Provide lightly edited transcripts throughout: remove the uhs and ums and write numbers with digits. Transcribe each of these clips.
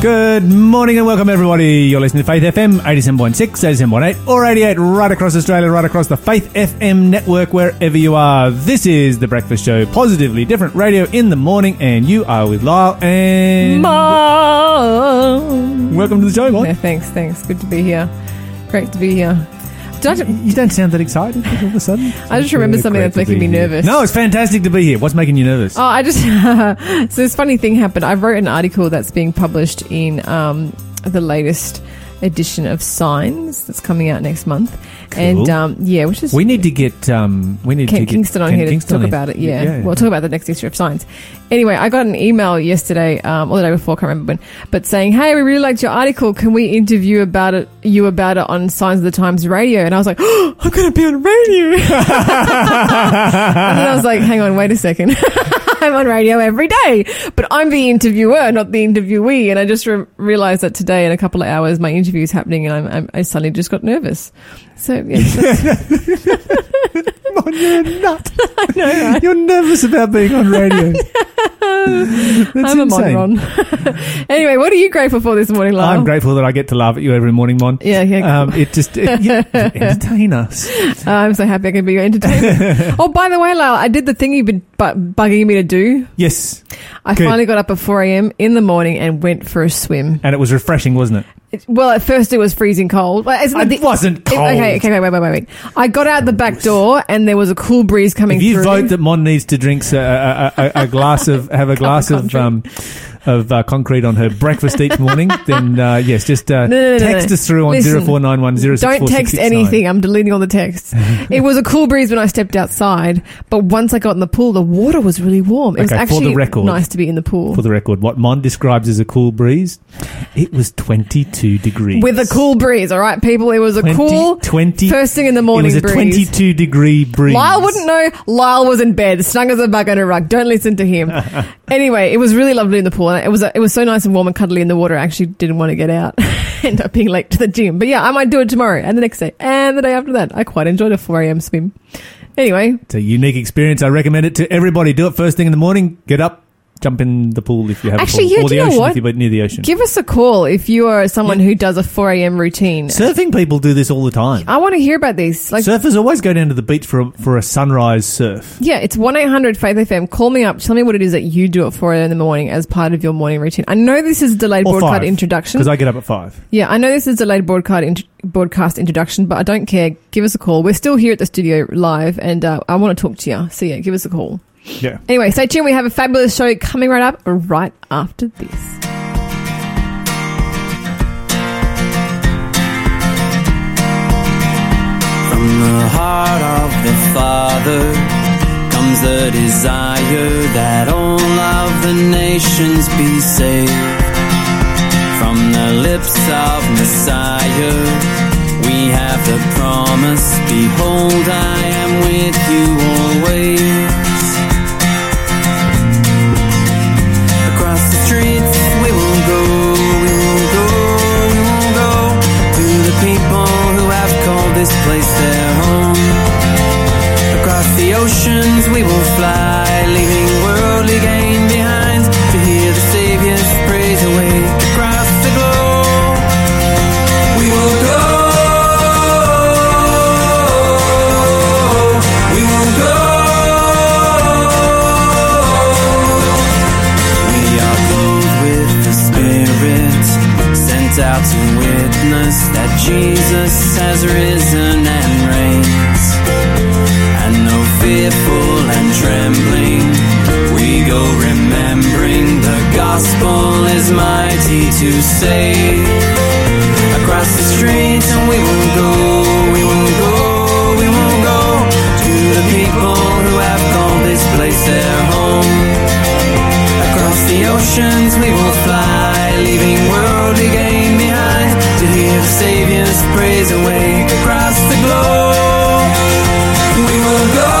Good morning and welcome everybody. You're listening to Faith FM 87.6, 87.8 or 88 right across Australia, right across the Faith FM network wherever you are. This is The Breakfast Show, positively different radio in the morning, and you are with Lyle and... Mom! Welcome to the show, Mom. Yeah, thanks. Good to be here. Great to be here. You don't sound that excited all of a sudden. I just remember something that's making me nervous. No, it's fantastic to be here. What's making you nervous? Oh, I just... so this funny thing happened. I wrote an article that's being published in the latest edition of Signs that's coming out next month. Cool. And, which is... We need to get Ken Kingston on here to talk about it. Yeah. We'll talk about the next issue of Signs. Anyway, I got an email yesterday, or the day before, I can't remember when, but saying, hey, we really liked your article. Can we interview you about it on Signs of the Times radio? And I was like, oh, I'm going to be on radio. And then I was like, hang on, wait a second. I'm on radio every day, but I'm the interviewer, not the interviewee. And I just realized that today in a couple of hours, my interview is happening and I suddenly just got nervous. So, yeah. Mon, you're a nut. I know, right? You're nervous about being on radio. I'm insane. A Mon. Anyway, what are you grateful for this morning, Lyle? I'm grateful that I get to laugh at you every morning, Mon. Yeah. Entertain us. I'm so happy I can be your entertainer. Oh, by the way, Lyle, I did the thing you've been bugging me to do. Yes. I finally got up at 4 a.m. in the morning and went for a swim. And it was refreshing, wasn't it? Well, at first it was freezing cold. It wasn't cold. Okay, wait. I got out the back door and there was a cool breeze coming through. If you vote that Mon needs to drink a glass of concrete on her breakfast each morning, then text us through on 0491064669. Don't text anything. I'm deleting all the texts. It was a cool breeze when I stepped outside, but once I got in the pool, the water was really warm. It was actually nice to be in the pool. For the record, what Mon describes as a cool breeze, it was 22. 2 degrees. With a cool breeze, all right, people? It was a first thing in the morning breeze. It was a 22-degree breeze. Lyle wouldn't know. Lyle was in bed, snug as a bug under a rug. Don't listen to him. Anyway, it was really lovely in the pool. And it was so nice and warm and cuddly in the water. I actually didn't want to get out. End up being late to the gym. But, yeah, I might do it tomorrow and the next day and the day after that. I quite enjoyed a 4 a.m. swim. Anyway. It's a unique experience. I recommend it to everybody. Do it first thing in the morning. Get up. Jump in the pool if you have a pool. Yeah, or the ocean if you're near the ocean. Give us a call if you are someone who does a 4 a.m. routine. Surfing people do this all the time. I want to hear about these. Like, surfers always go down to the beach for a sunrise surf. Yeah, it's 1-800-FAITH-FM. Call me up. Tell me what it is that you do at 4 a.m. in the morning as part of your morning routine. I know this is delayed broadcast introduction. Because I get up at 5. Yeah, I know this is delayed broadcast introduction, but I don't care. Give us a call. We're still here at the studio live, and I want to talk to you. So, yeah, give us a call. Yeah. Anyway, stay tuned. We have a fabulous show coming right up right after this. From the heart of the Father comes the desire that all of the nations be saved. From the lips of Messiah we have the promise, behold, I am with you always. This place their home. Across the oceans we will fly, leaving worldly gain behind to hear the Savior's praise awake across the globe. We will go. We will go. We are clothed with the Spirit, sent out to witness that Jesus has risen. Fearful and trembling, we go remembering the gospel is mighty to save. Across the streets and we will go, we will go, we will go to the people who have called this place their home. Across the oceans we will fly, leaving worldly gain behind to hear the Savior's praise awake across the globe. We will go.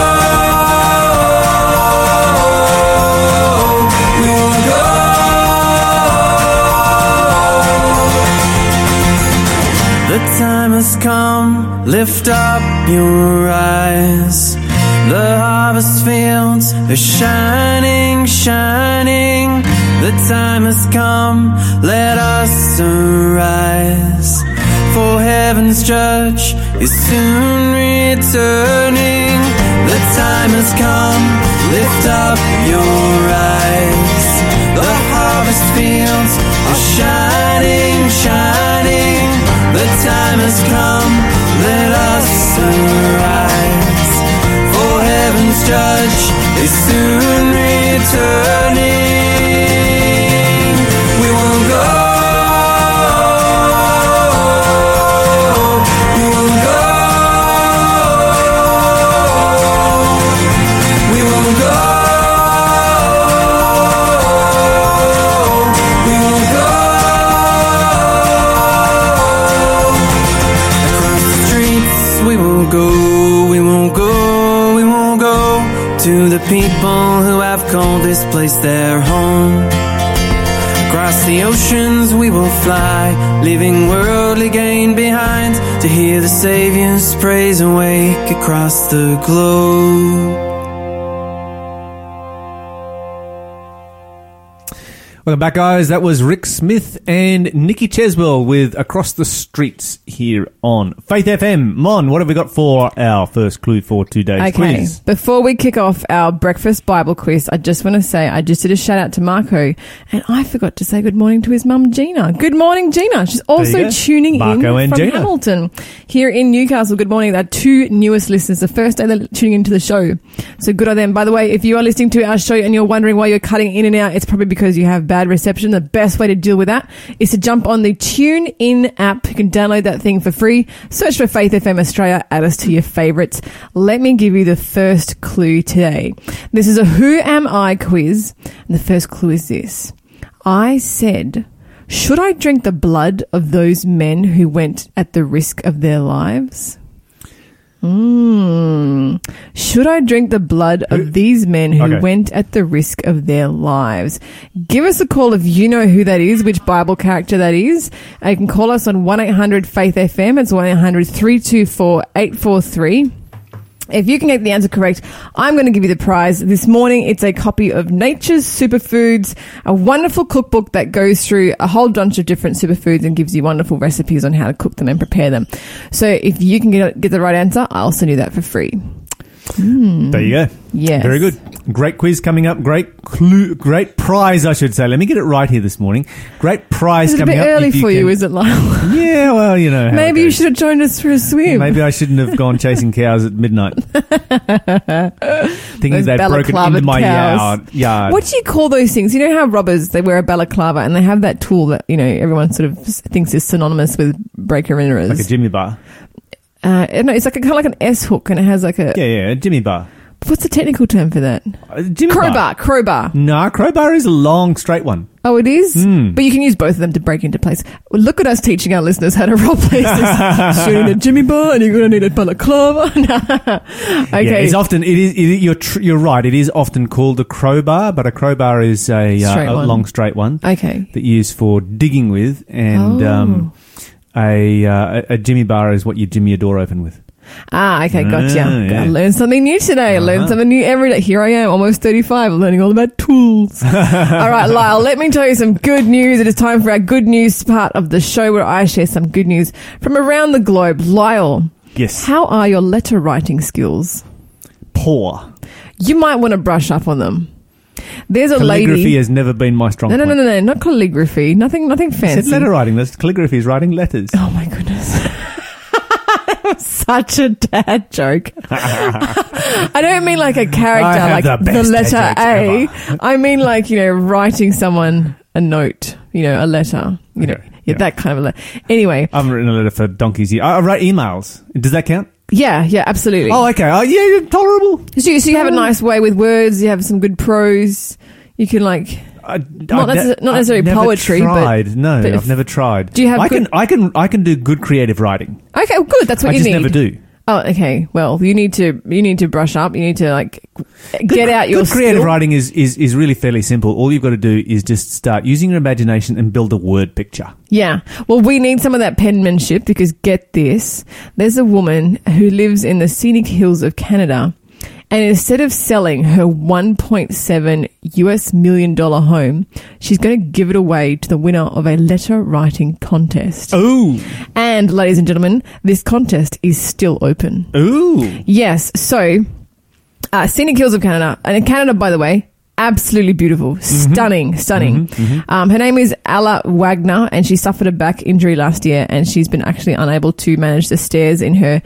The time has come, lift up your eyes. The harvest fields are shining, shining. The time has come, let us arise, for heaven's judge is soon returning. The time has come, lift up your eyes, the harvest fields are shining, shining. The time has come, let us arise, for heaven's judge is soon returning. We will go. To the people who have called this place their home. Across the oceans we will fly, leaving worldly gain behind, to hear the Savior's praise awake across the globe. Welcome back, guys. That was Rick Smith and Nikki Cheswell with Across the Streets here on Faith FM. Mon, what have we got for our first clue for today's quiz? Okay, before we kick off our breakfast Bible quiz, I just want to say I just did a shout-out to Marco, and I forgot to say good morning to his mum, Gina. Good morning, Gina. She's also tuning in from Gina. Hamilton here in Newcastle. Good morning. Our two newest listeners, the first day they're tuning into the show. So good on them. By the way, if you are listening to our show and you're wondering why you're cutting in and out, it's probably because you have bad reception. The best way to deal with that is to jump on the TuneIn app. You can download that thing for free. Search for Faith FM Australia. Add us to your favourites. Let me give you the first clue today. This is a Who Am I quiz. And the first clue is this. I said, should I drink the blood of those men who went at the risk of their lives? Should I drink the blood of these men who went at the risk of their lives? Give us a call if you know who that is, which Bible character that is. You can call us on 1-800-FAITH-FM. It's 1-800-324-843. If you can get the answer correct, I'm going to give you the prize. This morning, it's a copy of Nature's Superfoods, a wonderful cookbook that goes through a whole bunch of different superfoods and gives you wonderful recipes on how to cook them and prepare them. So if you can get the right answer, I'll send you that for free. There you go. Yes. Very good. Great quiz coming up. Great clue. Great prize, I should say. Let me get it right here this morning. Great prize coming up. It's a bit early for you, is it, Lyle? Yeah, well, you know. Maybe you should have joined us for a swim. Maybe I shouldn't have gone chasing cows at midnight. Thinking they'd broken into my yard. What do you call those things? You know how robbers, they wear a balaclava and they have that tool that, you know, everyone sort of thinks is synonymous with breaker-inners. Like a jimmy bar. No, it's like a, kind of like an S-hook, and it has like a... Yeah, a jimmy bar. What's the technical term for that? Crowbar. No, crowbar is a long, straight one. Oh, it is? Mm. But you can use both of them to break into place. Well, look at us teaching our listeners how to rob places. Shooting a jimmy bar, and you're going to need a balaclava. Okay. Yeah, it's often... You're right. It is often called a crowbar, but a crowbar is a long, straight one. Okay. That you use for digging with, and... A jimmy bar is what you jimmy your door open with. Ah, okay, gotcha. I learned something new today. I learned something new every day. Here I am, almost 35, learning all about tools. All right, Lyle, let me tell you some good news. It is time for our good news part of the show where I share some good news from around the globe. Lyle, yes. How are your letter writing skills? Poor. You might want to brush up on them. There's a lady. Calligraphy has never been my strong point. No, not calligraphy. Nothing fancy. It's letter writing. That's calligraphy is writing letters. Oh my goodness. That was such a dad joke. I don't mean like a character, like the letter A. Ever. I mean like, you know, writing someone a note, you know, a letter, you know, that kind of a letter. Anyway. I haven't written a letter for donkeys yet. I write emails. Does that count? Yeah, absolutely. Oh, okay. Oh, yeah, you're tolerable. So you have a nice way with words. You have some good prose. You can like not necessarily poetry, but no, I've never tried. Do you have? I can do good creative writing. Okay, well, good. That's what you need. I just never do. Oh, okay. Well, you need to brush up. You need to like get out your skill. Good creative writing is really fairly simple. All you've got to do is just start using your imagination and build a word picture. Yeah. Well, we need some of that penmanship because get this, there's a woman who lives in the scenic hills of Canada. And instead of selling her $1.7 million home, she's going to give it away to the winner of a letter writing contest. Ooh. And ladies and gentlemen, this contest is still open. Ooh. Yes. So, Scenic Hills of Canada. And in Canada, by the way, absolutely beautiful. Mm-hmm. Stunning. Mm-hmm. Mm-hmm. Her name is Ella Wagner, and she suffered a back injury last year, and she's been actually unable to manage the stairs in her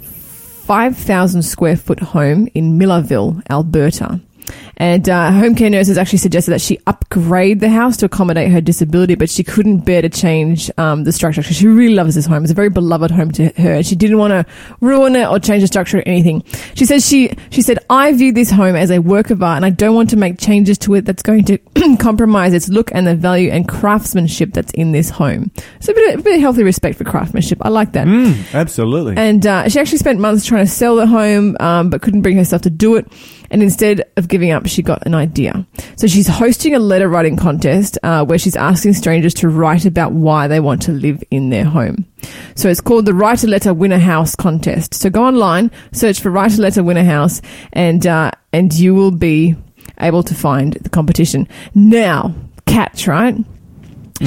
5,000 square foot home in Millarville, Alberta. And home care nurses actually suggested that she upgrade the house to accommodate her disability, but she couldn't bear to change the structure because she really loves this home. It's a very beloved home to her, and she didn't want to ruin it or change the structure or anything. She says she said, "I view this home as a work of art, and I don't want to make changes to it that's going to compromise its look and the value and craftsmanship that's in this home." So a bit of healthy respect for craftsmanship. I like that. Mm, absolutely. And she actually spent months trying to sell the home, but couldn't bring herself to do it. And instead of giving up, she got an idea. So she's hosting a letter writing contest where she's asking strangers to write about why they want to live in their home. So it's called the Write a Letter, Win a House Contest. So go online, search for Write a Letter, Win a House, and you will be able to find the competition. Now, catch, right? Mm-hmm.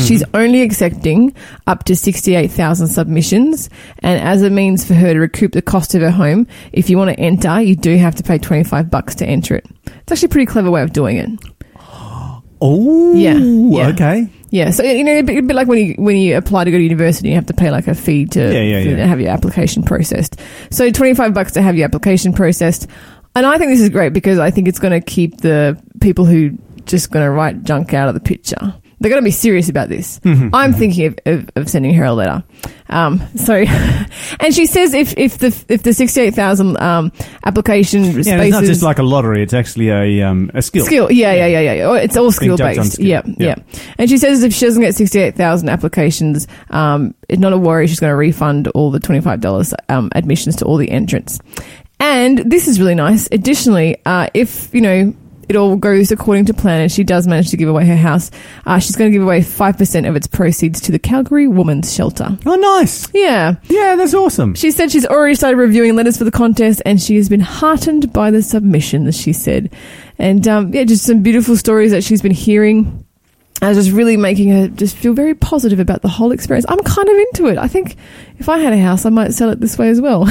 She's only accepting up to 68,000 submissions, and as a means for her to recoup the cost of her home, if you want to enter, you do have to pay $25 to enter it. It's actually a pretty clever way of doing it. Oh, yeah. Okay. Yeah, so you know, a bit like when you apply to go to university, you have to pay like a fee to have your application processed. So $25 to have your application processed, and I think this is great because I think it's going to keep the people who just going to write junk out of the picture. They're going to be serious about this. Mm-hmm. I'm thinking of sending her a letter. And she says if the 68,000 application spaces, it's not just like a lottery. It's actually a skill. Skill. It's all skill based. Yeah. And she says if she doesn't get 68,000 applications, it's not a worry. She's going to refund all the $25 admissions to all the entrants. And this is really nice. Additionally, if you know, it all goes according to plan, and she does manage to give away her house. She's going to give away 5% of its proceeds to the Calgary Women's Shelter. Oh, nice. Yeah. Yeah, that's awesome. She said she's already started reviewing letters for the contest, and she has been heartened by the submissions, she said. And, just some beautiful stories that she's been hearing. And just really making her just feel very positive about the whole experience. I'm kind of into it. I think if I had a house, I might sell it this way as well.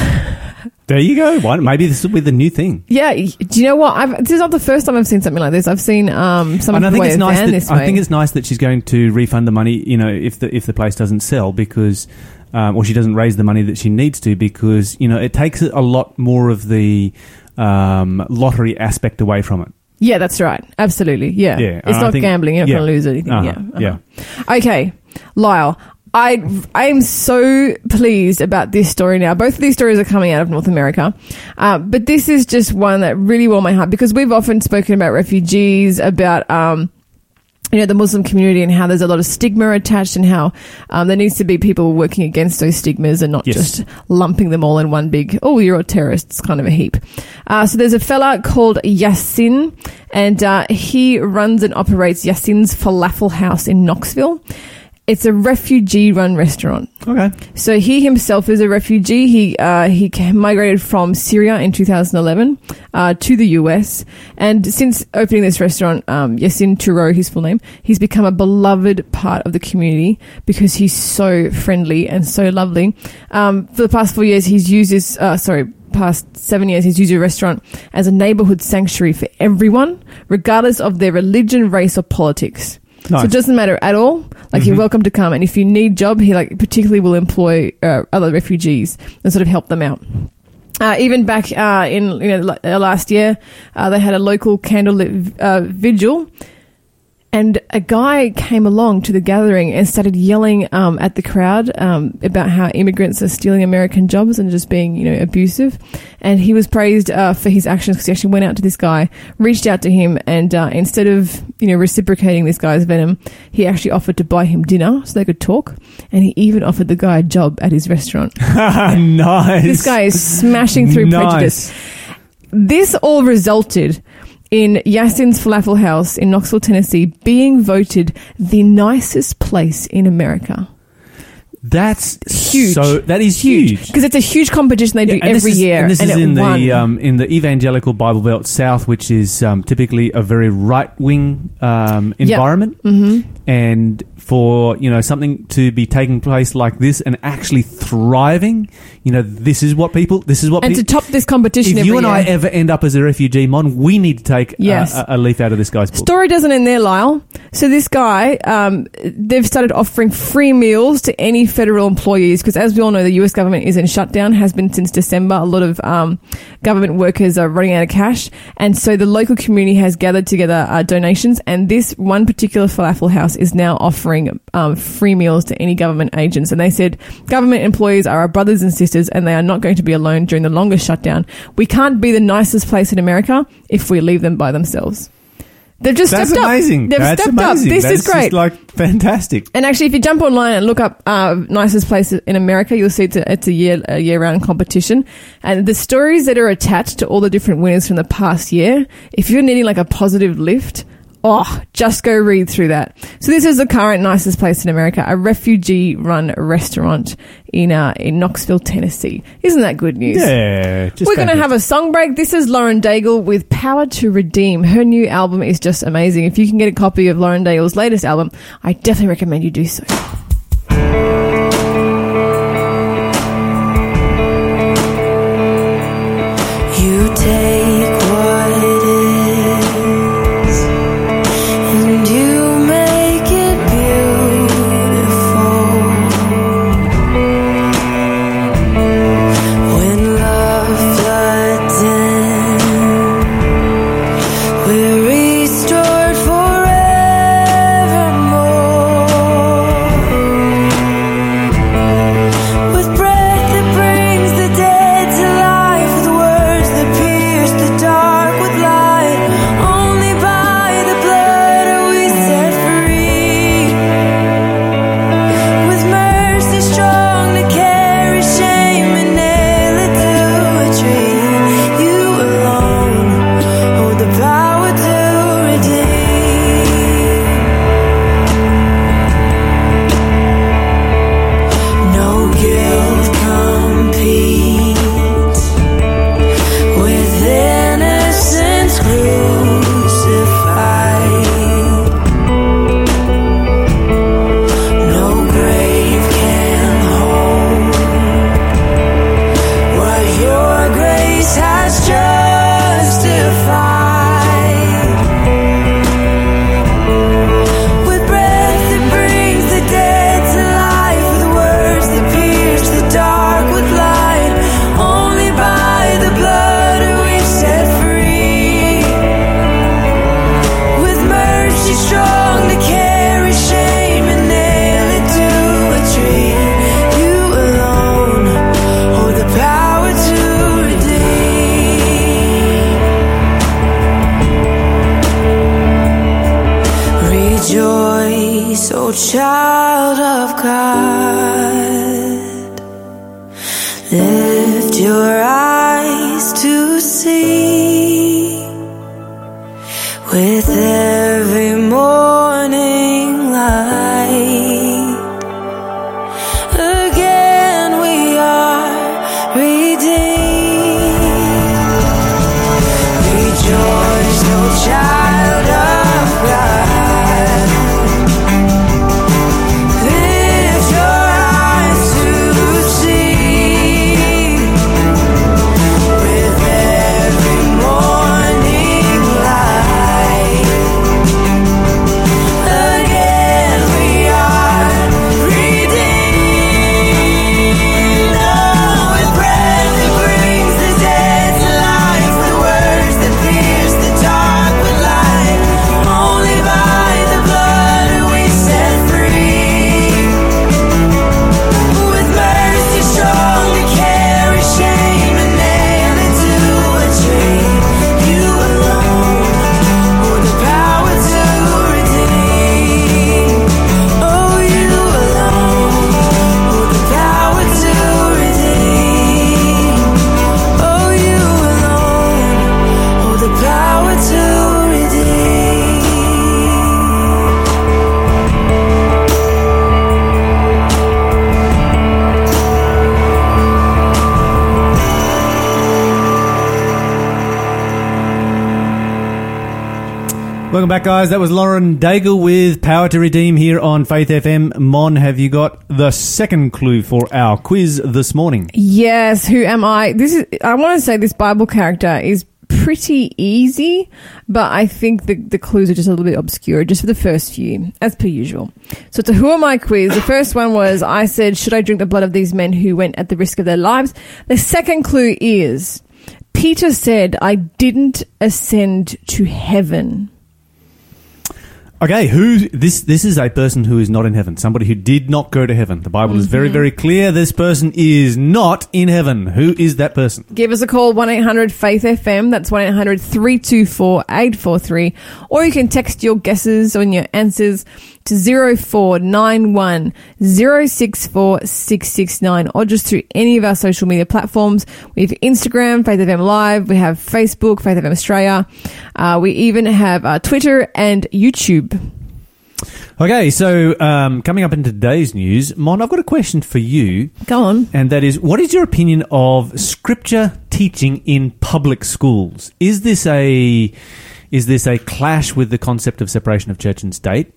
There you go. Maybe this will be the new thing. Yeah. Do you know what? This is not the first time I've seen something like this. I've seen some of the way this way. I think it's nice that she's going to refund the money, you know, if the place doesn't sell because or she doesn't raise the money that she needs to because, you know, it takes a lot more of the lottery aspect away from it. Yeah, that's right. Absolutely. Yeah. It's not gambling. You're not going to lose anything. Okay. Lyle, I am so pleased about this story now. Both of these stories are coming out of North America. But this is just one that really warmed my heart because we've often spoken about refugees, about the Muslim community and how there's a lot of stigma attached and how there needs to be people working against those stigmas and not just lumping them all in one big, oh, you're all terrorists kind of a heap. So there's a fella called Yassin, and he runs and operates Yassin's Falafel House in Knoxville. It's a refugee-run restaurant. Okay. So he himself is a refugee. He migrated from Syria in 2011 to the US. And since opening this restaurant, Yassin Turo, his full name, he's become a beloved part of the community because he's so friendly and so lovely. For the past 4 years, past 7 years, he's used a restaurant as a neighborhood sanctuary for everyone, regardless of their religion, race, or politics. Nice. So it doesn't matter at all. Like, you're welcome to come. And if you need job, he particularly will employ other refugees and sort of help them out. Even back in last year, they had a local candlelit vigil. And a guy came along to the gathering and started yelling at the crowd about how immigrants are stealing American jobs and just being, abusive. And he was praised for his actions because he actually went out to this guy, reached out to him, and instead of, reciprocating this guy's venom, he actually offered to buy him dinner so they could talk. And he even offered the guy a job at his restaurant. Nice. This guy is smashing through prejudice. This all resulted in Yassin's Falafel House in Knoxville, Tennessee, being voted the nicest place in America. That's huge. So that is huge because it's a huge competition they do every year. And this is in the evangelical Bible Belt South, which is typically a very right wing environment. Yep. Mm-hmm. And for something to be taking place like this and actually thriving, this is what people to top this competition. If you and I ever end up as a refugee, Mon, we need to take a leaf out of this guy's book. Story doesn't end there, Lyle. So this guy, they've started offering free meals to any federal employees because, as we all know, the US government is in shutdown, has been since December. A lot of government workers are running out of cash, and so the local community has gathered together donations, and this one particular falafel house is now offering free meals to any government agents. And they said, government employees are our brothers and sisters, and they are not going to be alone during the longest shutdown. We can't be the nicest place in America if we leave them by themselves. They've just stepped up. Amazing. They've stepped up. This is great. Just fantastic. And actually, if you jump online and look up nicest place in America, you'll see it's a year-round competition. And the stories that are attached to all the different winners from the past year, if you're needing like a positive lift, just go read through that. So this is the current nicest place in America, a refugee-run restaurant in Knoxville, Tennessee. Isn't that good news? Yeah. We're going to have a song break. This is Lauren Daigle with Power to Redeem. Her new album is just amazing. If you can get a copy of Lauren Daigle's latest album, I definitely recommend you do so. You take what it is. Welcome back, guys. That was Lauren Daigle with Power to Redeem here on Faith FM. Mon, have you got the second clue for our quiz this morning? Yes. Who am I? I want to say this Bible character is pretty easy, but I think the clues are just a little bit obscure, just for the first few, as per usual. So it's a Who Am I quiz. The first one was, I said, should I drink the blood of these men who went at the risk of their lives? The second clue is, Peter said, I didn't ascend to heaven. Okay, this is a person who is not in heaven, somebody who did not go to heaven. The Bible is very, very clear. This person is not in heaven. Who is that person? Give us a call, 1-800-FAITH-FM. That's 1-800-324-843. Or you can text your guesses on your answers to 0491 064 669, or just through any of our social media platforms. We have Instagram, Faith FM Live. We have Facebook, Faith FM Australia. We even have Twitter and YouTube. Okay, so coming up in today's news, Mon, I've got a question for you. Go on. And that is, what is your opinion of scripture teaching in public schools? Is this a clash with the concept of separation of church and state?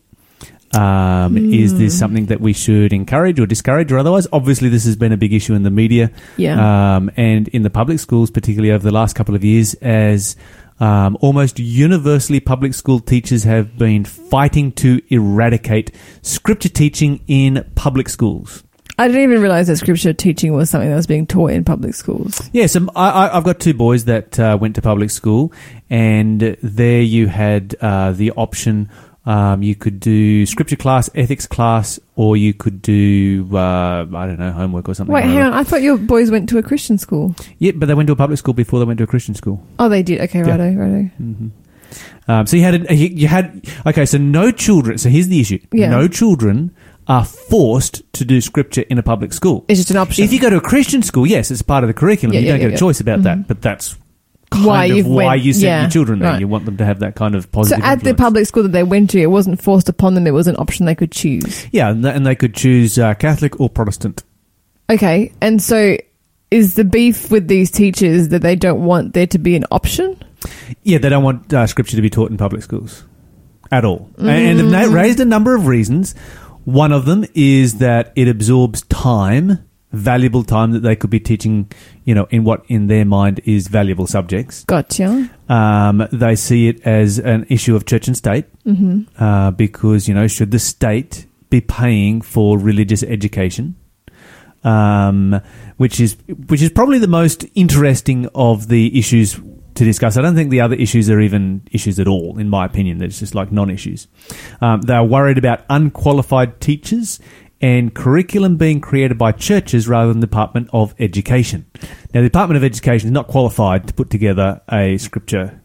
Is this something that we should encourage or discourage or otherwise? Obviously, this has been a big issue in the media and in the public schools, particularly over the last couple of years, as almost universally public school teachers have been fighting to eradicate scripture teaching in public schools. I didn't even realize that scripture teaching was something that was being taught in public schools. Yeah, so I've got two boys that went to public school, and there you had the option. You could do scripture class, ethics class, or you could do, I don't know, homework or something. Wait, hang on. I thought your boys went to a Christian school. Yeah, but they went to a public school before they went to a Christian school. Oh, they did? Okay, righto, righto. Mm-hmm. So so no children. So here's the issue. Yeah. No children are forced to do scripture in a public school. It's just an option. If you go to a Christian school, yes, it's part of the curriculum. Yeah, you don't get a choice about that, but that's why you sent your children there. Right. You want them to have that kind of positive influence. So at the public school that they went to, it wasn't forced upon them. It was an option they could choose. Yeah, and they could choose Catholic or Protestant. Okay, and so is the beef with these teachers that they don't want there to be an option? Yeah, they don't want scripture to be taught in public schools at all. Mm. And they've raised a number of reasons. One of them is that it absorbs time, valuable time that they could be teaching, in what in their mind is valuable subjects. Gotcha. They see it as an issue of church and state because, should the state be paying for religious education? Which is probably the most interesting of the issues to discuss. I don't think the other issues are even issues at all, in my opinion. It's just like non-issues. They are worried about unqualified teachers and curriculum being created by churches rather than the Department of Education. Now, the Department of Education is not qualified to put together a scripture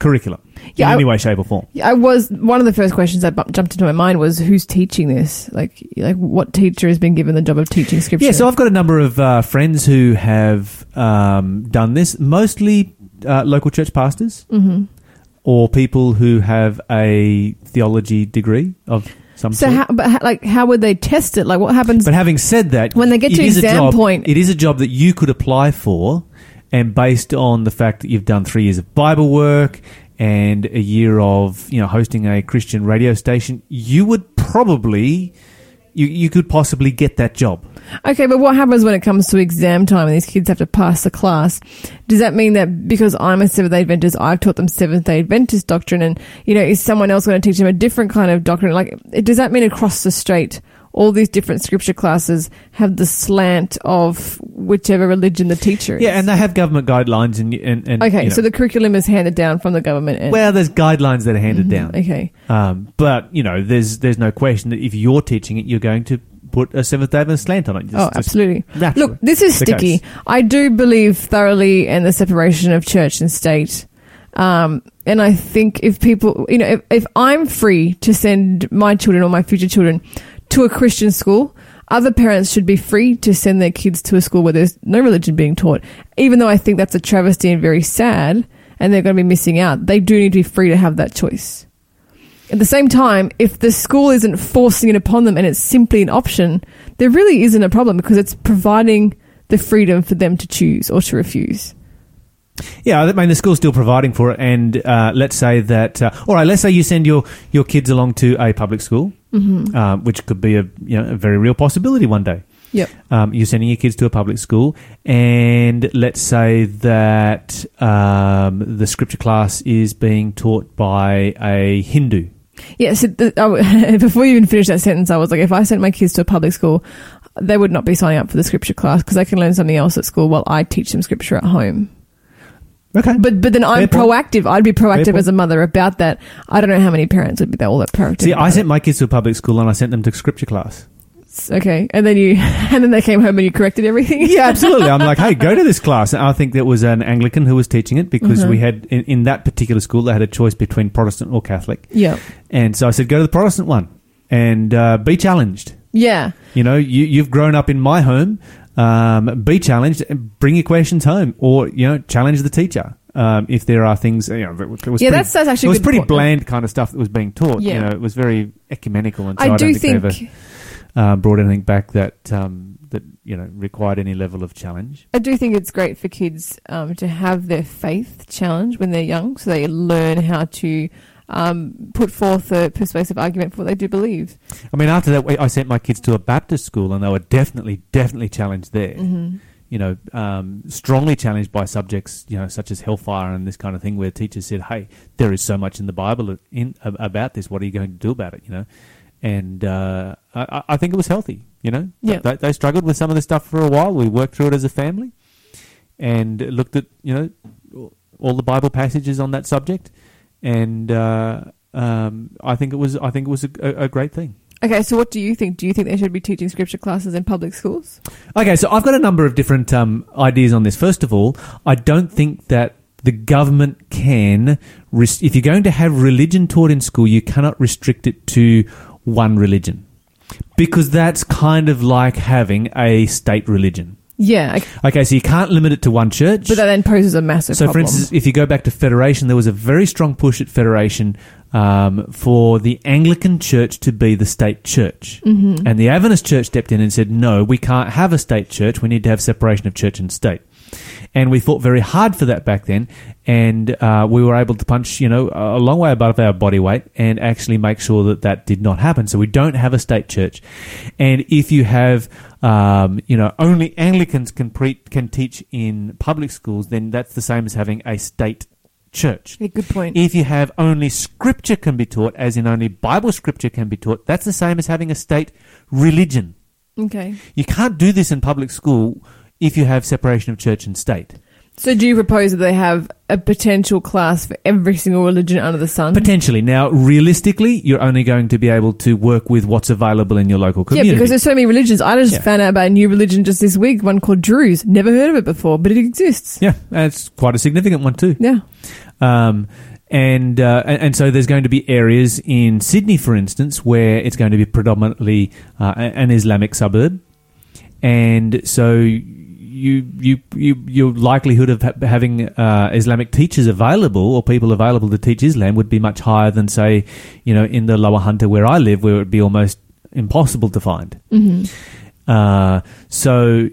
curriculum in any way, shape, or form. I was one of the first questions that jumped into my mind was, who's teaching this? Like what teacher has been given the job of teaching scripture? Yeah, so I've got a number of friends who have done this, mostly local church pastors or people who have a theology degree of some sort. How would they test it? Like, what happens? But having said that, when they get to exam point, it is a job that you could apply for, and based on the fact that you've done 3 years of Bible work and a year of hosting a Christian radio station, you would probably you could possibly get that job. Okay, but what happens when it comes to exam time and these kids have to pass the class? Does that mean that because I'm a Seventh-day Adventist, I've taught them Seventh-day Adventist doctrine, and, is someone else going to teach them a different kind of doctrine? Like, does that mean across the strait, all these different scripture classes have the slant of whichever religion the teacher is? Yeah, and they have government guidelines. So the curriculum is handed down from the government. Well, there's guidelines that are handed down. Okay. But, there's no question that if you're teaching it, you're going to put a Seventh-day Adventist slant on it. Absolutely. Look, this is sticky. I do believe thoroughly in the separation of church and state. And I think if people, if I'm free to send my children or my future children to a Christian school, other parents should be free to send their kids to a school where there's no religion being taught. Even though I think that's a travesty and very sad, and they're going to be missing out, they do need to be free to have that choice. At the same time, if the school isn't forcing it upon them and it's simply an option, there really isn't a problem because it's providing the freedom for them to choose or to refuse. Yeah, I mean, the school's still providing for it, and let's say that, all right, let's say you send your kids along to a public school, mm-hmm. Which could be a very real possibility one day. Yep. You're sending your kids to a public school, and let's say that the scripture class is being taught by a Hindu. Yeah, so before you even finish that sentence, I was like, if I sent my kids to a public school, they would not be signing up for the scripture class because they can learn something else at school while I teach them scripture at home. Okay. But then I'm proactive. I'd be proactive as a mother about that. I don't know how many parents would be all that proactive. See, I sent my kids to a public school and I sent them to scripture class. Okay, and then they came home and you corrected everything? Yeah, absolutely. I'm like, hey, go to this class. And I think there was an Anglican who was teaching it because mm-hmm. we had, in that particular school, they had a choice between Protestant or Catholic. Yeah. And so I said, go to the Protestant one and be challenged. Yeah. You know, you've grown up in my home. Be challenged and bring your questions home or, challenge the teacher. If there are things, it was pretty bland kind of stuff that was being taught. Yeah. It was very ecumenical. And so I don't think they ever brought anything back that that required any level of challenge. I do think it's great for kids to have their faith challenged when they're young, so they learn how to put forth a persuasive argument for what they do believe. I mean, after that, I sent my kids to a Baptist school, and they were definitely challenged there. Mm-hmm. Strongly challenged by subjects, such as hellfire and this kind of thing, where teachers said, "Hey, there is so much in the Bible about this. What are you going to do about it?" And I think it was healthy, Yeah. They struggled with some of this stuff for a while. We worked through it as a family and looked at, all the Bible passages on that subject. And I think it was a great thing. Okay, so what do you think? Do you think they should be teaching scripture classes in public schools? Okay, so I've got a number of different ideas on this. First of all, I don't think that the government can... if you're going to have religion taught in school, you cannot restrict it to one religion, because that's kind of like having a state religion. Yeah. Okay, so you can't limit it to one church. But that then poses a massive problem. So, for instance, if you go back to Federation, there was a very strong push at Federation for the Anglican Church to be the state church. Mm-hmm. And the Adventist Church stepped in and said, no, we can't have a state church. We need to have separation of church and state. And we fought very hard for that back then, and we were able to punch, a long way above our body weight and actually make sure that did not happen. So we don't have a state church. And if you have, only Anglicans can teach in public schools, then that's the same as having a state church. Yeah, good point. If you have only scripture can be taught, as in only Bible scripture can be taught, that's the same as having a state religion. Okay. You can't do this in public school if you have separation of church and state. So do you propose that they have a potential class for every single religion under the sun? Potentially. Now, realistically, you're only going to be able to work with what's available in your local community. Yeah, because there's so many religions. I just found out about a new religion just this week, one called Druze. Never heard of it before, but it exists. Yeah, and it's quite a significant one too. Yeah. And so there's going to be areas in Sydney, for instance, where it's going to be predominantly an Islamic suburb. And so your likelihood of having Islamic teachers available or people available to teach Islam would be much higher than, say, in the Lower Hunter where I live, where it would be almost impossible to find. Mm-hmm. So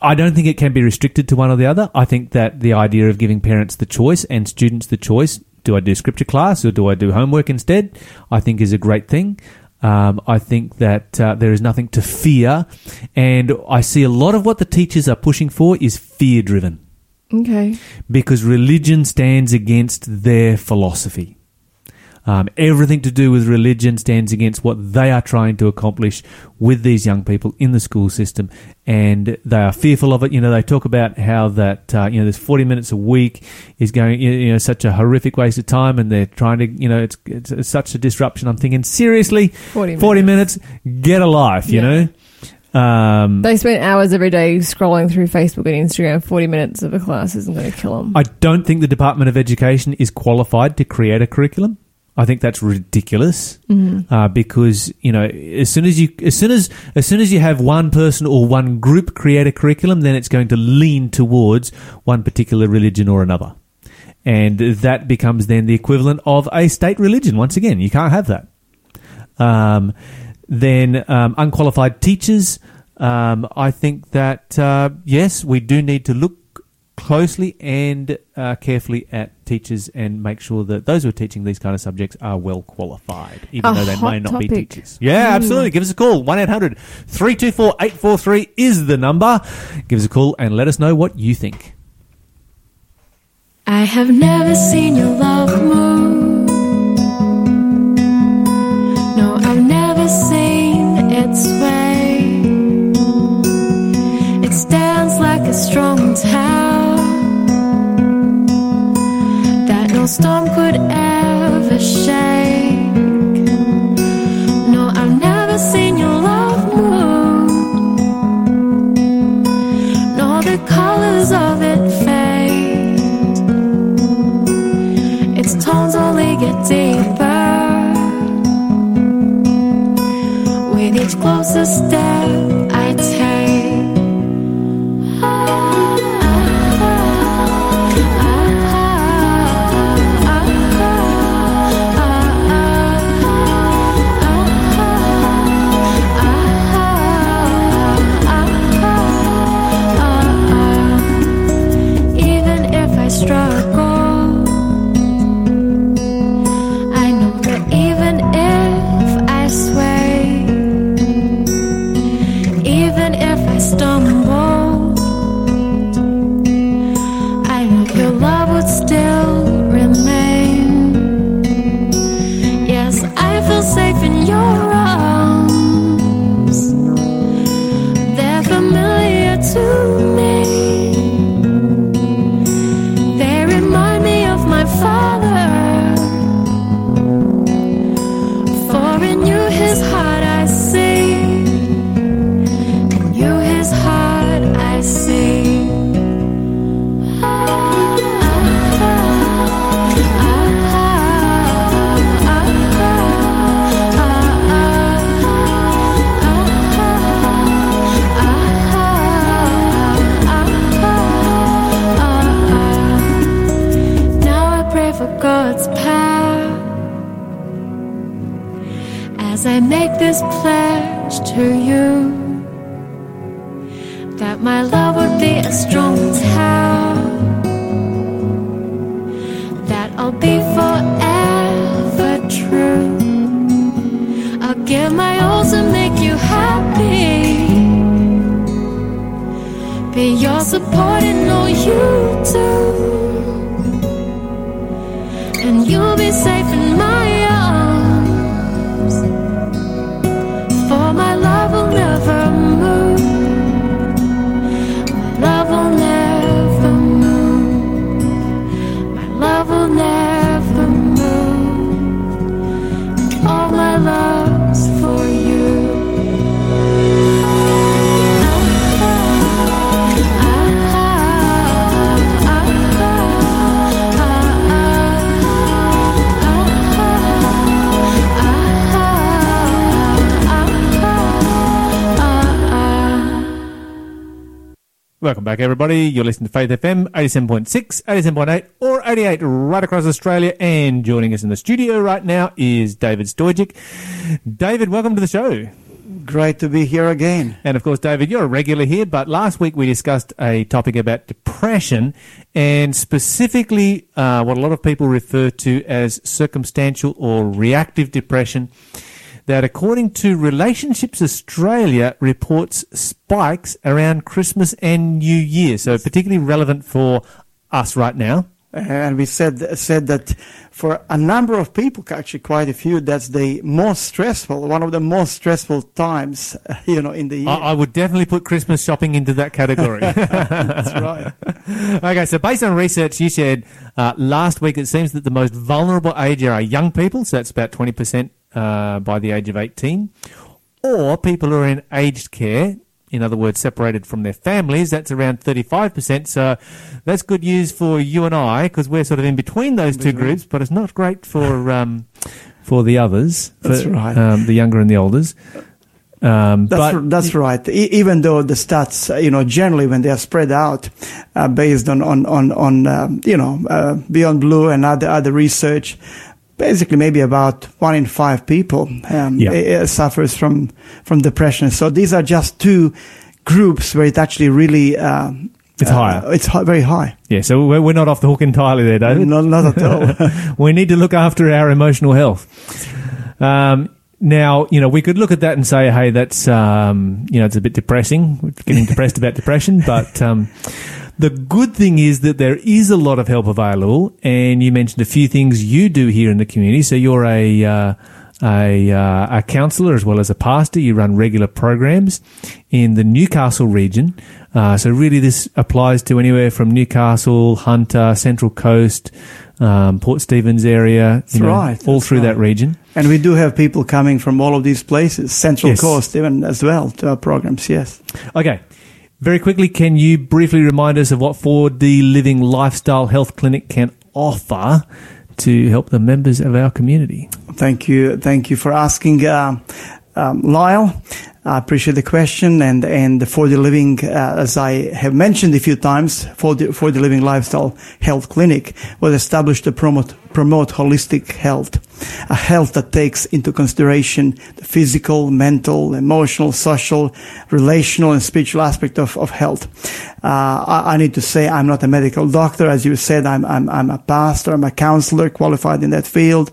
I don't think it can be restricted to one or the other. I think that the idea of giving parents the choice and students the choice, do I do scripture class or do I do homework instead, I think is a great thing. I think that there is nothing to fear, and I see a lot of what the teachers are pushing for is fear-driven. Okay. Because religion stands against their philosophy. Everything to do with religion stands against what they are trying to accomplish with these young people in the school system, and they are fearful of it. They talk about how that there's 40 minutes a week is going such a horrific waste of time, and they're trying to it's such a disruption. I'm thinking, seriously, 40 minutes, get a life, you know. They spend hours every day scrolling through Facebook and Instagram. 40 minutes of a class isn't going to kill them. I don't think the Department of Education is qualified to create a curriculum. I think that's ridiculous, mm-hmm. Because as soon as you have one person or one group create a curriculum, then it's going to lean towards one particular religion or another, and that becomes then the equivalent of a state religion. Once again, you can't have that. Then unqualified teachers. I think that yes, we do need to look closely and carefully at teachers and make sure that those who are teaching these kind of subjects are well qualified, even though they may not be teachers. Yeah, absolutely. Give us a call. 1-800-324-843 is the number. Give us a call and let us know what you think. I have never seen your love move. No, I've never seen its way. It stands like a strong tower that no storm could ever shake. No, I've never seen your love move. Nor the colors of it fade. Tones only get deeper with each closer step I take. Even if I struggle, I make this pledge to you that my love would be a strong tower, that I'll be forever true. I'll give my all to make you happy, be your support in all you do, and you'll be safe in my Welcome back, everybody. You're listening to Faith FM, 87.6, 87.8 or 88 right across Australia. And joining us in the studio right now is David Stojic. David, welcome to the show. Great to be here again. And, of course, David, you're a regular here, but last week we discussed a topic about depression and specifically what a lot of people refer to as circumstantial or reactive depression that, according to Relationships Australia, reports spikes around Christmas and New Year, so particularly relevant for us right now. And we said that for a number of people, actually quite a few, that's the most stressful, one of the most stressful times, you know, in the year. I would definitely put Christmas shopping into that category. That's right. Okay, so based on research you shared last week, it seems that the most vulnerable age are young people, so that's about 20%. By the age of 18, or people who are in aged care, in other words, separated from their families, that's around 35%. So that's good news for you and I because we're sort of in between those two groups, but it's not great for the others, that's right. The younger and the olders. That's right. Even though the stats, you know, generally when they are spread out based on you know, Beyond Blue and other research, basically, maybe about 1 in 5 people suffers from depression. So these are just two groups where it actually really It's higher. It's very high. Yeah, so we're not off the hook entirely there, David. Not at all. We need to look after our emotional health. Now, you know, we could look at that and say, hey, that's, you know, it's a bit depressing. We're getting depressed about depression. But the good thing is that there is a lot of help available. And you mentioned a few things you do here in the community. So you're a counsellor as well as a pastor. You run regular programs in the Newcastle region. So really this applies to anywhere from Newcastle, Hunter, Central Coast, Port Stephens area, all through that region. And we do have people coming from all of these places, Central Coast even as well, to our programs, yes. Okay. Very quickly, can you briefly remind us of what 4D Living Lifestyle Health Clinic can offer to help the members of our community? Thank you. Thank you for asking, Lyle. I appreciate the question. And the 4D Living, as I have mentioned a few times, 4D Living Lifestyle Health Clinic was established to promote holistic health, a health that takes into consideration the physical, mental, emotional, social, relational, and spiritual aspect of health. I need to say I'm not a medical doctor. As you said, I'm a pastor. I'm a counselor qualified in that field.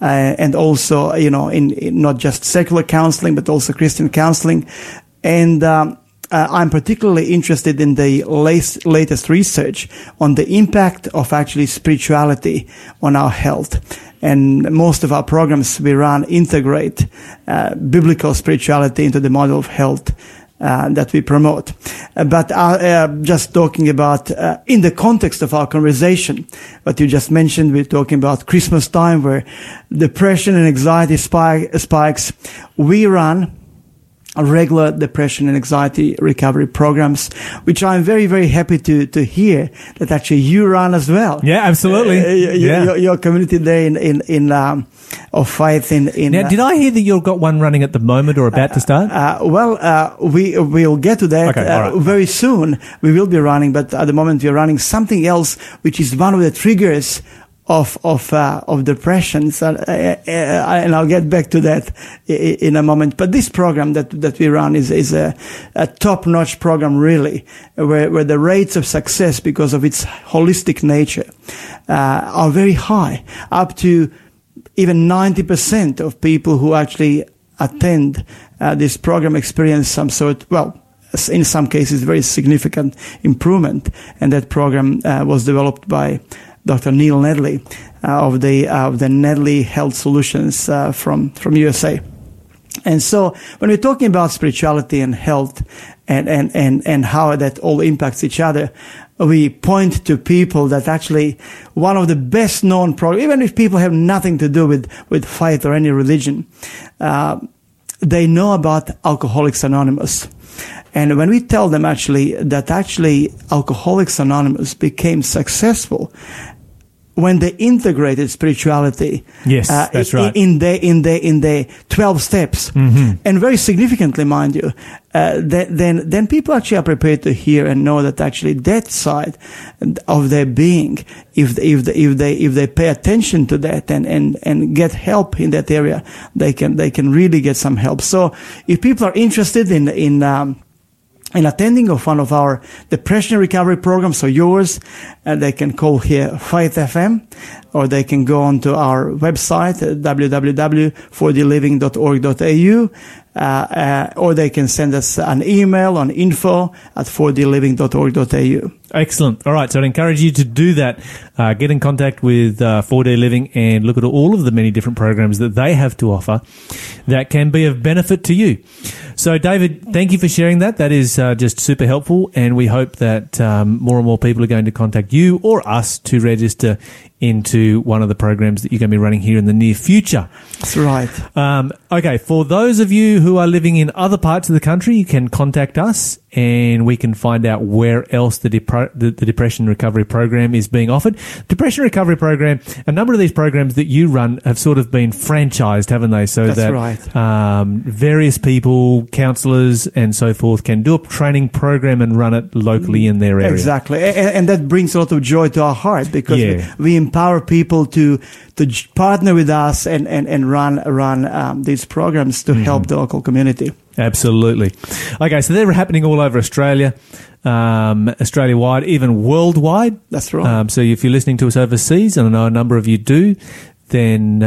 And also, you know, in not just secular counseling, but also Christian counseling. And I'm particularly interested in the latest research on the impact of actually spirituality on our health. And most of our programs we run integrate biblical spirituality into the model of health that we promote. But just talking about, in the context of our conversation, what you just mentioned, we're talking about Christmas time where depression and anxiety spikes. We run regular depression and anxiety recovery programs, which I'm very, very happy to hear that actually you run as well. Yeah, absolutely. Your community there in of faith in. Now, did I hear that you've got one running at the moment or about to start? We'll get to that very soon. We will be running, but at the moment we're running something else, which is one of the triggers of depression. So, and I'll get back to that in a moment. But this program that we run is a top-notch program, really, where the rates of success, because of its holistic nature, are very high, up to even 90% of people who actually attend this program experience some sort, well, in some cases, very significant improvement. And that program was developed by Dr. Neil Nedley of the Nedley Health Solutions from USA. And so when we're talking about spirituality and health and how that all impacts each other, we point to people that actually one of the best known programs, even if people have nothing to do with faith or any religion, they know about Alcoholics Anonymous. And when we tell them that Alcoholics Anonymous became successful when they integrated spirituality, that's right, in their 12 steps, and very significantly, mind you, then people actually are prepared to hear and know that actually that side of their being, if they pay attention to that and get help in that area, they can really get some help. So if people are interested in attending of one of our depression recovery programs, so yours, they can call here Faith FM, or they can go onto our website, www.4dliving.org.au, or they can send us an email on info@4dliving.org.au. Excellent. All right, so I'd encourage you to do that. Get in contact with 4D Living and look at all of the many different programs that they have to offer that can be of benefit to you. So, David, thank you for sharing that. That is just super helpful, and we hope that more and more people are going to contact you or us to register into one of the programs that you're going to be running here in the near future. That's right. Okay, for those of you who are living in other parts of the country, you can contact us, and we can find out where else the Depression Recovery Program is being offered. Depression Recovery Program, a number of these programs that you run have sort of been franchised, haven't they? So that's right. Various people, counsellors and so forth, can do a training program and run it locally in their area. Exactly, and that brings a lot of joy to our heart because we empower people to partner with us and run these programs to help the local community. Absolutely. Okay, so they're happening all over Australia, Australia-wide, even worldwide. That's right. So if you're listening to us overseas, and I know a number of you do, then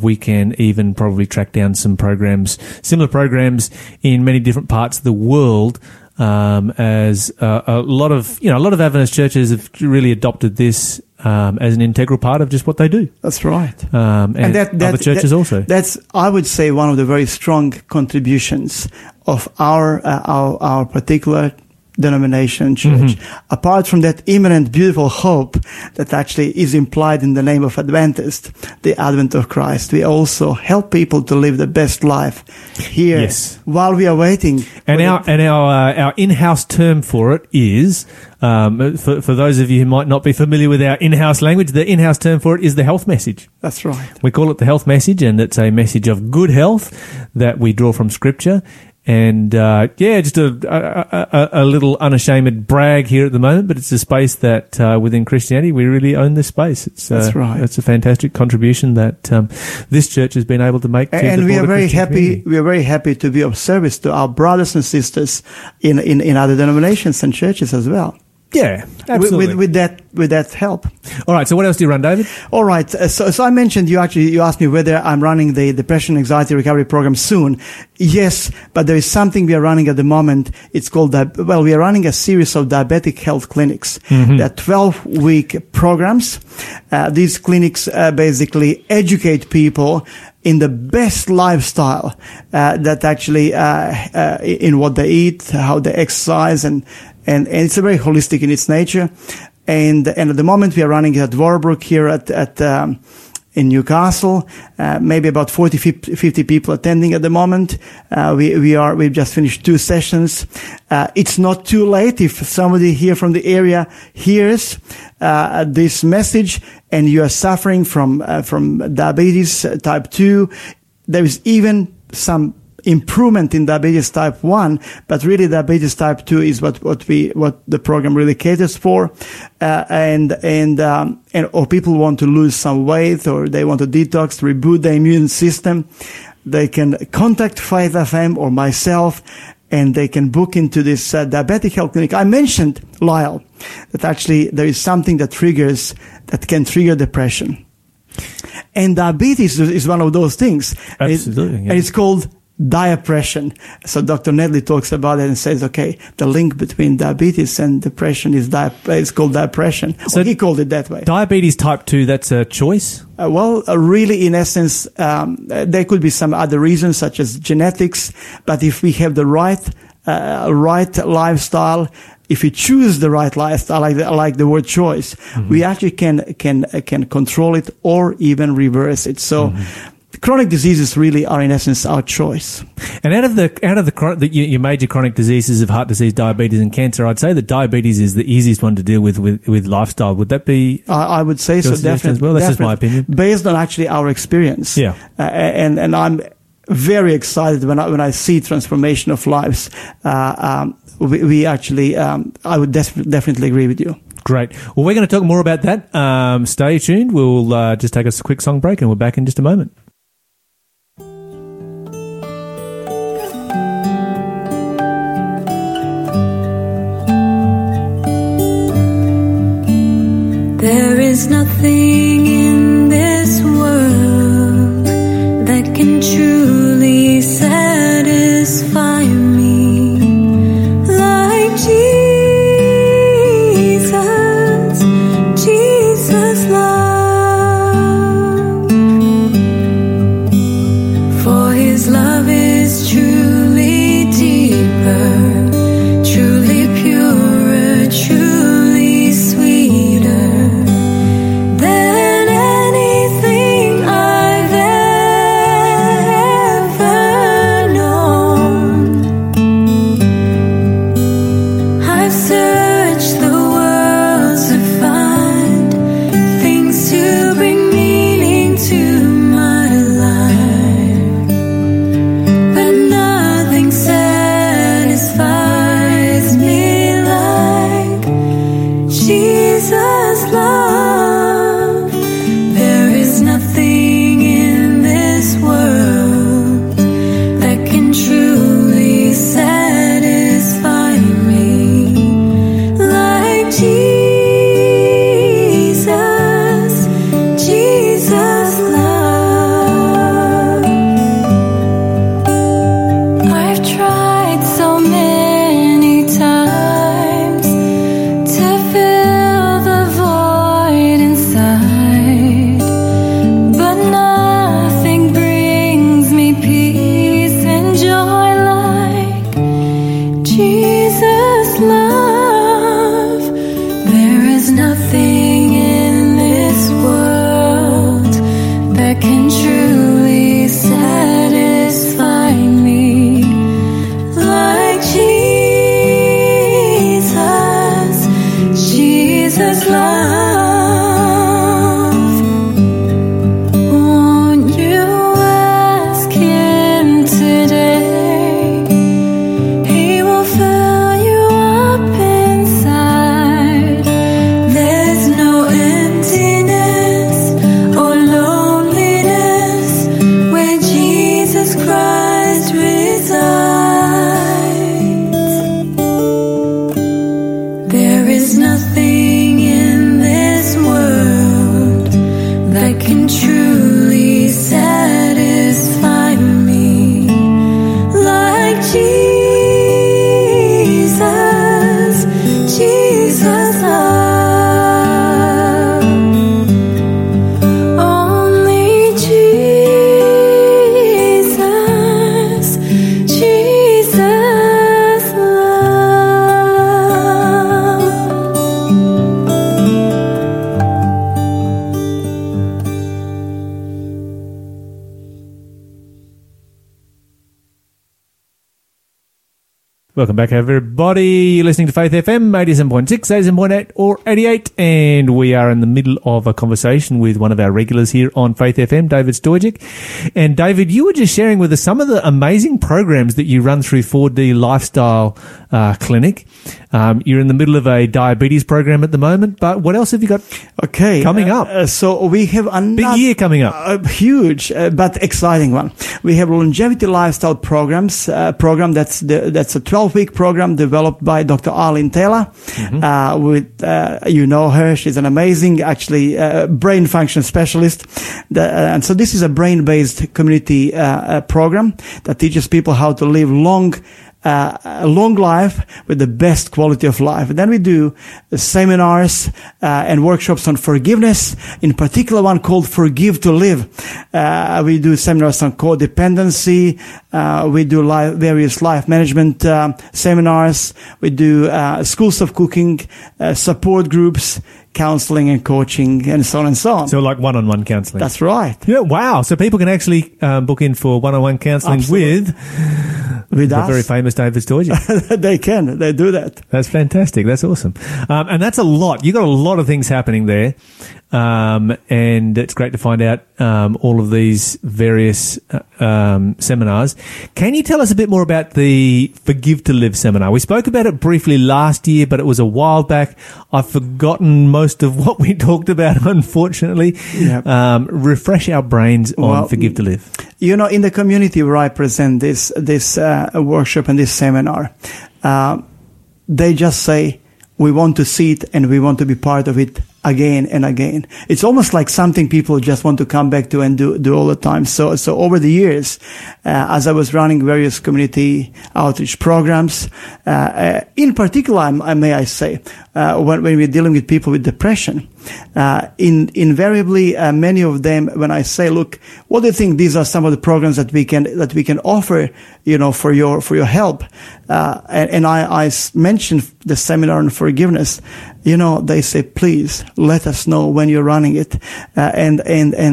we can even probably track down some programs, similar programs in many different parts of the world, as a lot of, you know, a lot of Adventist churches have really adopted this as an integral part of just what they do. That's right. And other churches also. That's, I would say, one of the very strong contributions of our particular denomination church. Mm-hmm. Apart from that imminent, beautiful hope that actually is implied in the name of Adventist, the advent of Christ, we also help people to live the best life here while we are waiting. And our in-house term for it is, for those of you who might not be familiar with our in-house language, the in-house term for it is the health message. That's right. We call it the health message, and it's a message of good health that we draw from Scripture. And, just a little unashamed brag here at the moment, but it's a space that, within Christianity, we really own this space. It's, that's right. It's a fantastic contribution that, this church has been able to make. And we are very happy, to be of service to our brothers and sisters in other denominations and churches as well. Yeah, absolutely. With that help. All right, so what else do you run, David? All right, so I mentioned you asked me whether I'm running the Depression Anxiety Recovery Program soon. Yes, but there is something we are running at the moment. It's called, we are running a series of diabetic health clinics. Mm-hmm. They're 12-week programs. These clinics basically educate people in the best lifestyle that actually in what they eat, how they exercise, and it's very holistic in its nature. And at the moment we are running it at Warbrook here at in Newcastle, maybe about 50 people attending at the moment. We've just finished 2 sessions. It's not too late if somebody here from the area hears this message and you are suffering from diabetes type 2. There is even some improvement in diabetes type 1, but really diabetes type 2 is what the program really caters for, and or people want to lose some weight, or they want to detox, reboot the immune system. They can contact Faith FM or myself, and they can book into this diabetic health clinic. I mentioned, Lyle, that actually there is something that can trigger depression, and diabetes is one of those things. Absolutely, and it's called depression. So Dr. Nedley talks about it and says, okay, the link between diabetes and depression is it's called depression. So he called it that way. Diabetes type 2, that's a choice? Really, in essence, there could be some other reasons such as genetics, but if we have the right lifestyle, if you choose the right lifestyle, I like the word choice, we actually can control it or even reverse it. So chronic diseases really are, in essence, our choice. And out of the your major chronic diseases of heart disease, diabetes, and cancer, I'd say that diabetes is the easiest one to deal with lifestyle. Would that be? I would say so, definitely. As well, that's just my opinion, based on actually our experience. Yeah, and I'm very excited when I see transformation of lives. We actually, I would definitely agree with you. Great. Well, we're going to talk more about that. Stay tuned. We'll just take a quick song break, and we're back in just a moment. There is nothing in this world that can truly satisfy me like Jesus, Jesus' love. For his love is truly deeper. Truly sweeter than Welcome back, everybody. You're listening to Faith FM, 87.6, 87.8 or 88, and we are in the middle of a conversation with one of our regulars here on Faith FM, David Stojic. And, David, you were just sharing with us some of the amazing programs that you run through 4D Lifestyle Clinic. You're in the middle of a diabetes program at the moment, but what else have you got coming up? So we have another big year coming up. A huge but exciting one. We have longevity lifestyle programs, that's a 12-week program developed by Dr. Arlene Taylor. Mm-hmm. You know her. She's an amazing, brain function specialist. And so this is a brain-based community program that teaches people how to live a long life with the best quality of life. And then we do seminars and workshops on forgiveness, in particular one called Forgive to Live. We do seminars on codependency. We do various life management seminars. We do schools of cooking, support groups, counseling and coaching, and so on and so on. So like one-on-one counseling. That's right. Yeah, wow. So people can actually book in for one-on-one counseling with the very famous David Stojic. They can. They do that. That's fantastic. That's awesome. And that's a lot. You've got a lot of things happening there. And it's great to find out all of these various seminars. Can you tell us a bit more about the Forgive to Live seminar? We spoke about it briefly last year, but it was a while back. I've forgotten most of what we talked about, unfortunately. Yep. Refresh our brains on Forgive to Live. You know, in the community where I present this workshop and this seminar, they just say, we want to see it and we want to be part of it again and again. It's almost like something people just want to come back to and do all the time. So over the years, as I was running various community outreach programs, in particular, when we're dealing with people with depression, invariably, many of them, when I say, look, what do you think these are some of the programs that we can offer, you know, for your help? And I mentioned the seminar on forgiveness. You know, they say, please let us know when you're running it. And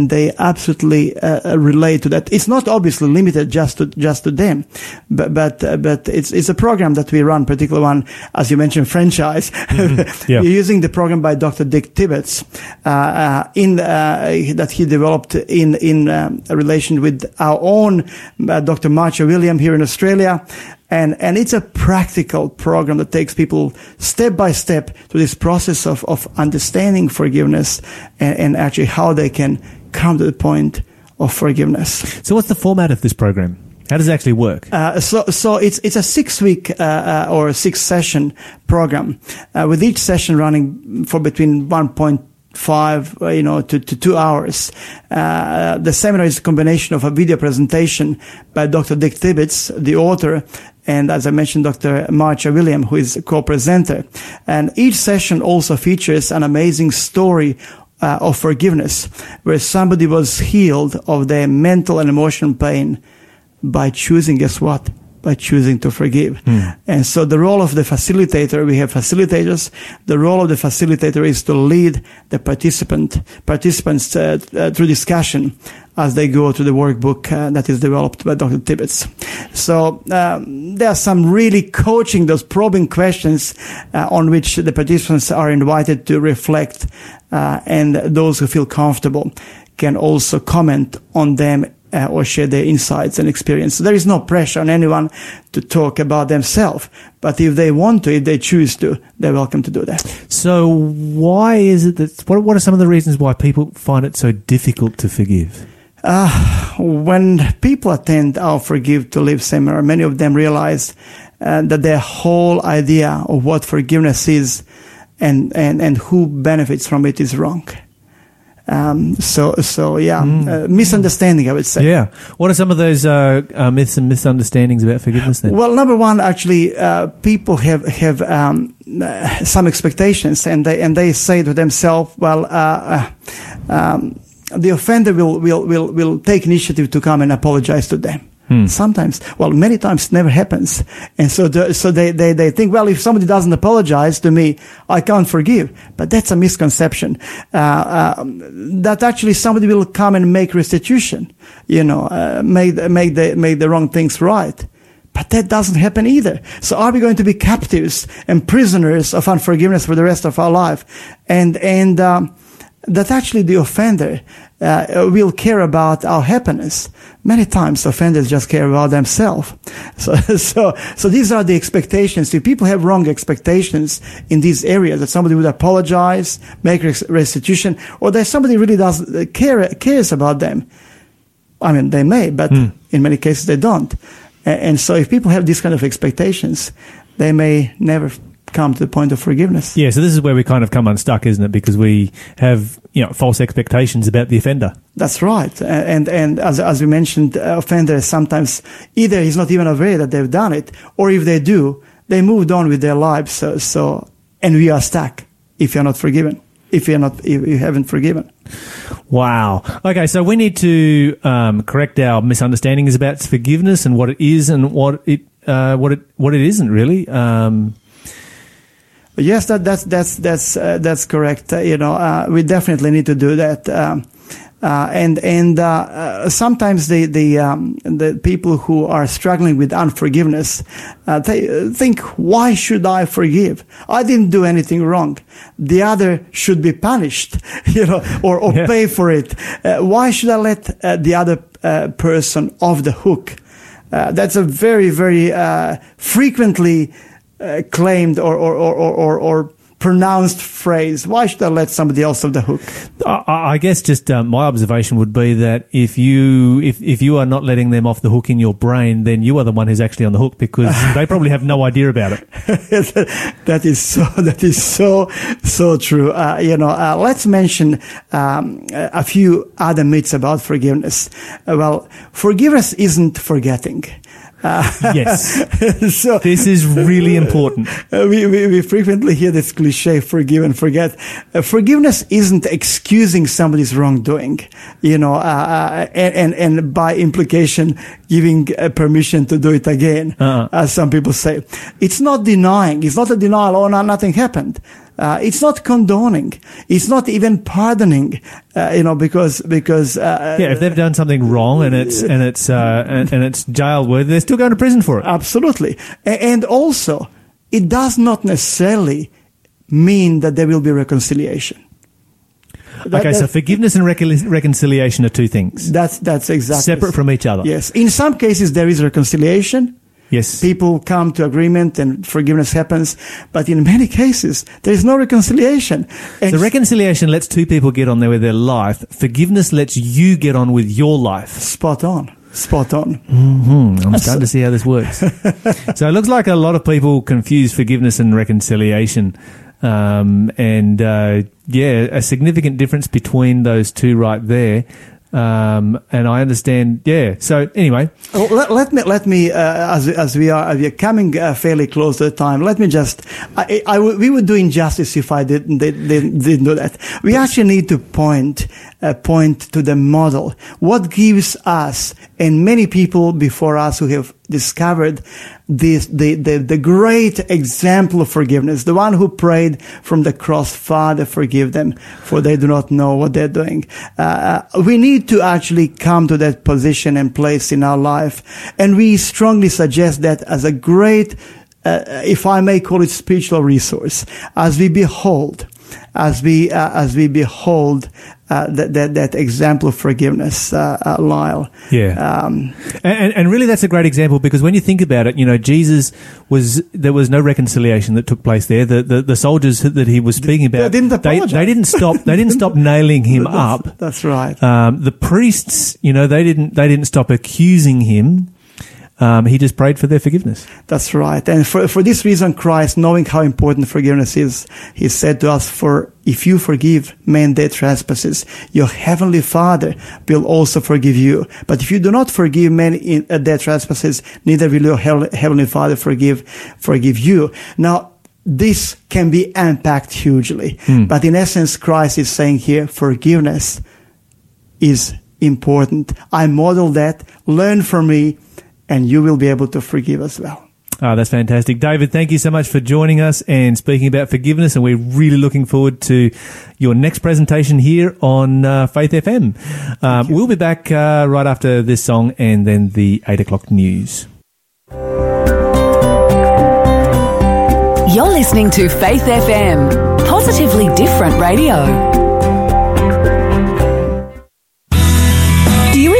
they absolutely, relate to that. It's not obviously limited just to them, but it's a program that we run, particular one, as you mentioned, franchise. Mm-hmm. Yeah. You're using the program by Dr. Dick Tibbetts, that he developed in relation with our own Dr. Marcia Williams here in Australia. And it's a practical program that takes people step by step to this process of understanding forgiveness and actually how they can come to the point of forgiveness. So what's the format of this program? How does it actually work? So it's a 6-week or a 6-session program, with each session running for between 1.5 to 2 hours. The seminar is a combination of a video presentation by Dr. Dick Tibbetts, the author, and as I mentioned, Dr. Marcia Williams, who is a co-presenter. And each session also features an amazing story of forgiveness, where somebody was healed of their mental and emotional pain by choosing, guess what? By choosing to forgive. Mm. And so the role of the facilitator, we have facilitators. The role of the facilitator is to lead the participants through discussion as they go to the workbook that is developed by Dr. Tibbetts. So there are some really coaching, those probing questions on which the participants are invited to reflect, and those who feel comfortable can also comment on them or share their insights and experience. So there is no pressure on anyone to talk about themselves, but if they want to, if they choose to, they're welcome to do that. So why is it that? What are some of the reasons why people find it so difficult to forgive? When people attend our Forgive to Live seminar, many of them realize that their whole idea of what forgiveness is and who benefits from it is wrong. Misunderstanding, I would say. Yeah. What are some of those myths and misunderstandings about forgiveness then? Well, number one, actually, people have some expectations, and they say to themselves, well, the offender will take initiative to come and apologize to them. Hmm. Sometimes, many times never happens. And so they think, if somebody doesn't apologize to me, I can't forgive. But that's a misconception. That actually somebody will come and make restitution, make the wrong things right. But that doesn't happen either. So are we going to be captives and prisoners of unforgiveness for the rest of our life? And that actually the offender will care about our happiness. Many times offenders just care about themselves. So these are the expectations. If people have wrong expectations in these areas, that somebody would apologize, make restitution, or that somebody really does cares about them. I mean, they may, but in many cases they don't. And so if people have these kind of expectations, they may never come to the point of forgiveness. Yeah, so this is where we kind of come unstuck, isn't it? Because we have, false expectations about the offender. That's right. And as we mentioned, offenders sometimes either he's not even aware that they've done it, or if they do, they moved on with their lives. So and we are stuck if you're not forgiven. If you haven't forgiven. Wow. Okay, so we need to correct our misunderstandings about forgiveness and what it is and what it isn't really. Yes, that's correct. We definitely need to do that. And sometimes the people who are struggling with unforgiveness, they think, why should I forgive? I didn't do anything wrong. The other should be punished, or pay for it. Why should I let the other person off the hook? That's a very, very frequently claimed or pronounced phrase. Why should I let somebody else off the hook? I guess just my observation would be that if you are not letting them off the hook in your brain, then you are the one who's actually on the hook, because they probably have no idea about it. That is so true. Let's mention a few other myths about forgiveness. Well, forgiveness isn't forgetting. Yes. So this is really important. We frequently hear this cliche, forgive and forget. Forgiveness isn't excusing somebody's wrongdoing, and by implication, giving permission to do it again, as some people say. It's not denying. It's not a denial. Oh, no, nothing happened. It's not condoning. It's not even pardoning, because if they've done something wrong and it's jail worthy, they're still going to prison for it. Absolutely. And also, it does not necessarily mean that there will be reconciliation. So forgiveness and reconciliation are two things. That's exactly separate from each other. Yes. In some cases, there is reconciliation. Yes. People come to agreement and forgiveness happens. But in many cases, there is no reconciliation. So reconciliation lets two people get on there with their life. Forgiveness lets you get on with your life. Spot on. Mm-hmm. I'm starting to see how this works. So it looks like a lot of people confuse forgiveness and reconciliation. A significant difference between those two right there. And I understand, yeah. So anyway, let me as we are coming fairly close to the time. Let me just, we would do injustice if I didn't do that. We actually need to point to the model. What gives us and many people before us who have discovered this, the great example of forgiveness, the one who prayed from the cross, Father, forgive them, for they do not know what they're doing. We need to actually come to that position and place in our life. And we strongly suggest that as a great, if I may call it, spiritual resource, as we behold that example of forgiveness, Lyle. Yeah. And really that's a great example, because when you think about it, Jesus there was no reconciliation that took place there. The soldiers that he was speaking about, they didn't stop nailing him up. That's right. The priests, they didn't stop accusing him. He just prayed for their forgiveness. That's right. And for this reason, Christ, knowing how important forgiveness is, he said to us, for if you forgive men their trespasses, your heavenly Father will also forgive you. But if you do not forgive men their trespasses, neither will your heavenly Father forgive you. Now, this can be unpacked hugely. But in essence, Christ is saying here, forgiveness is important. I model that. Learn from me. And you will be able to forgive as well. Oh, that's fantastic. David, thank you so much for joining us and speaking about forgiveness. And we're really looking forward to your next presentation here on Faith FM. We'll be back right after this song and then the 8 o'clock news. You're listening to Faith FM, positively different radio.